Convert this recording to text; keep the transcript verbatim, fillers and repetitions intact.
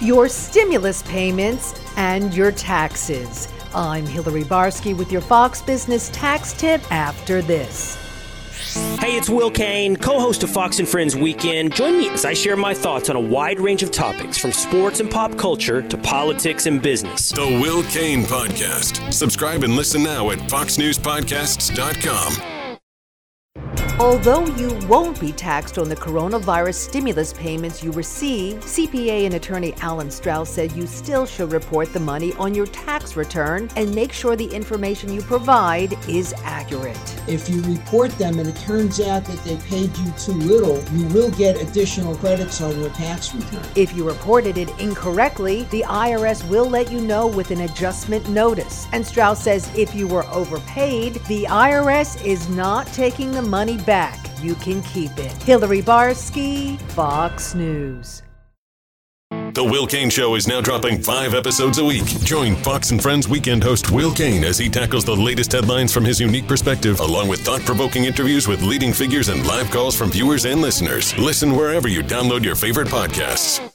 Your stimulus payments and your taxes. I'm Hillary Barsky with your Fox Business Tax Tip after this. Hey, it's Will Cain, co-host of Fox and Friends Weekend. Join me as I share my thoughts on a wide range of topics, from sports and pop culture to politics and business. The Will Cain Podcast. Subscribe and listen now at fox news podcasts dot com. Although you won't be taxed on the coronavirus stimulus payments you receive, C P A and attorney Alan Strauss said you still should report the money on your tax return and make sure the information you provide is accurate. If you report them and it turns out that they paid you too little, you will get additional credits on your tax return. If you reported it incorrectly, the I R S will let you know with an adjustment notice. And Strauss says if you were overpaid, the I R S is not taking the money back. Back, you can keep it. Hillary Barsky, Fox News. The Will Cain Show is now dropping five episodes a week. Join Fox and Friends Weekend host Will Cain as he tackles the latest headlines from his unique perspective, along with thought-provoking interviews with leading figures and live calls from viewers and listeners. Listen wherever you download your favorite podcasts.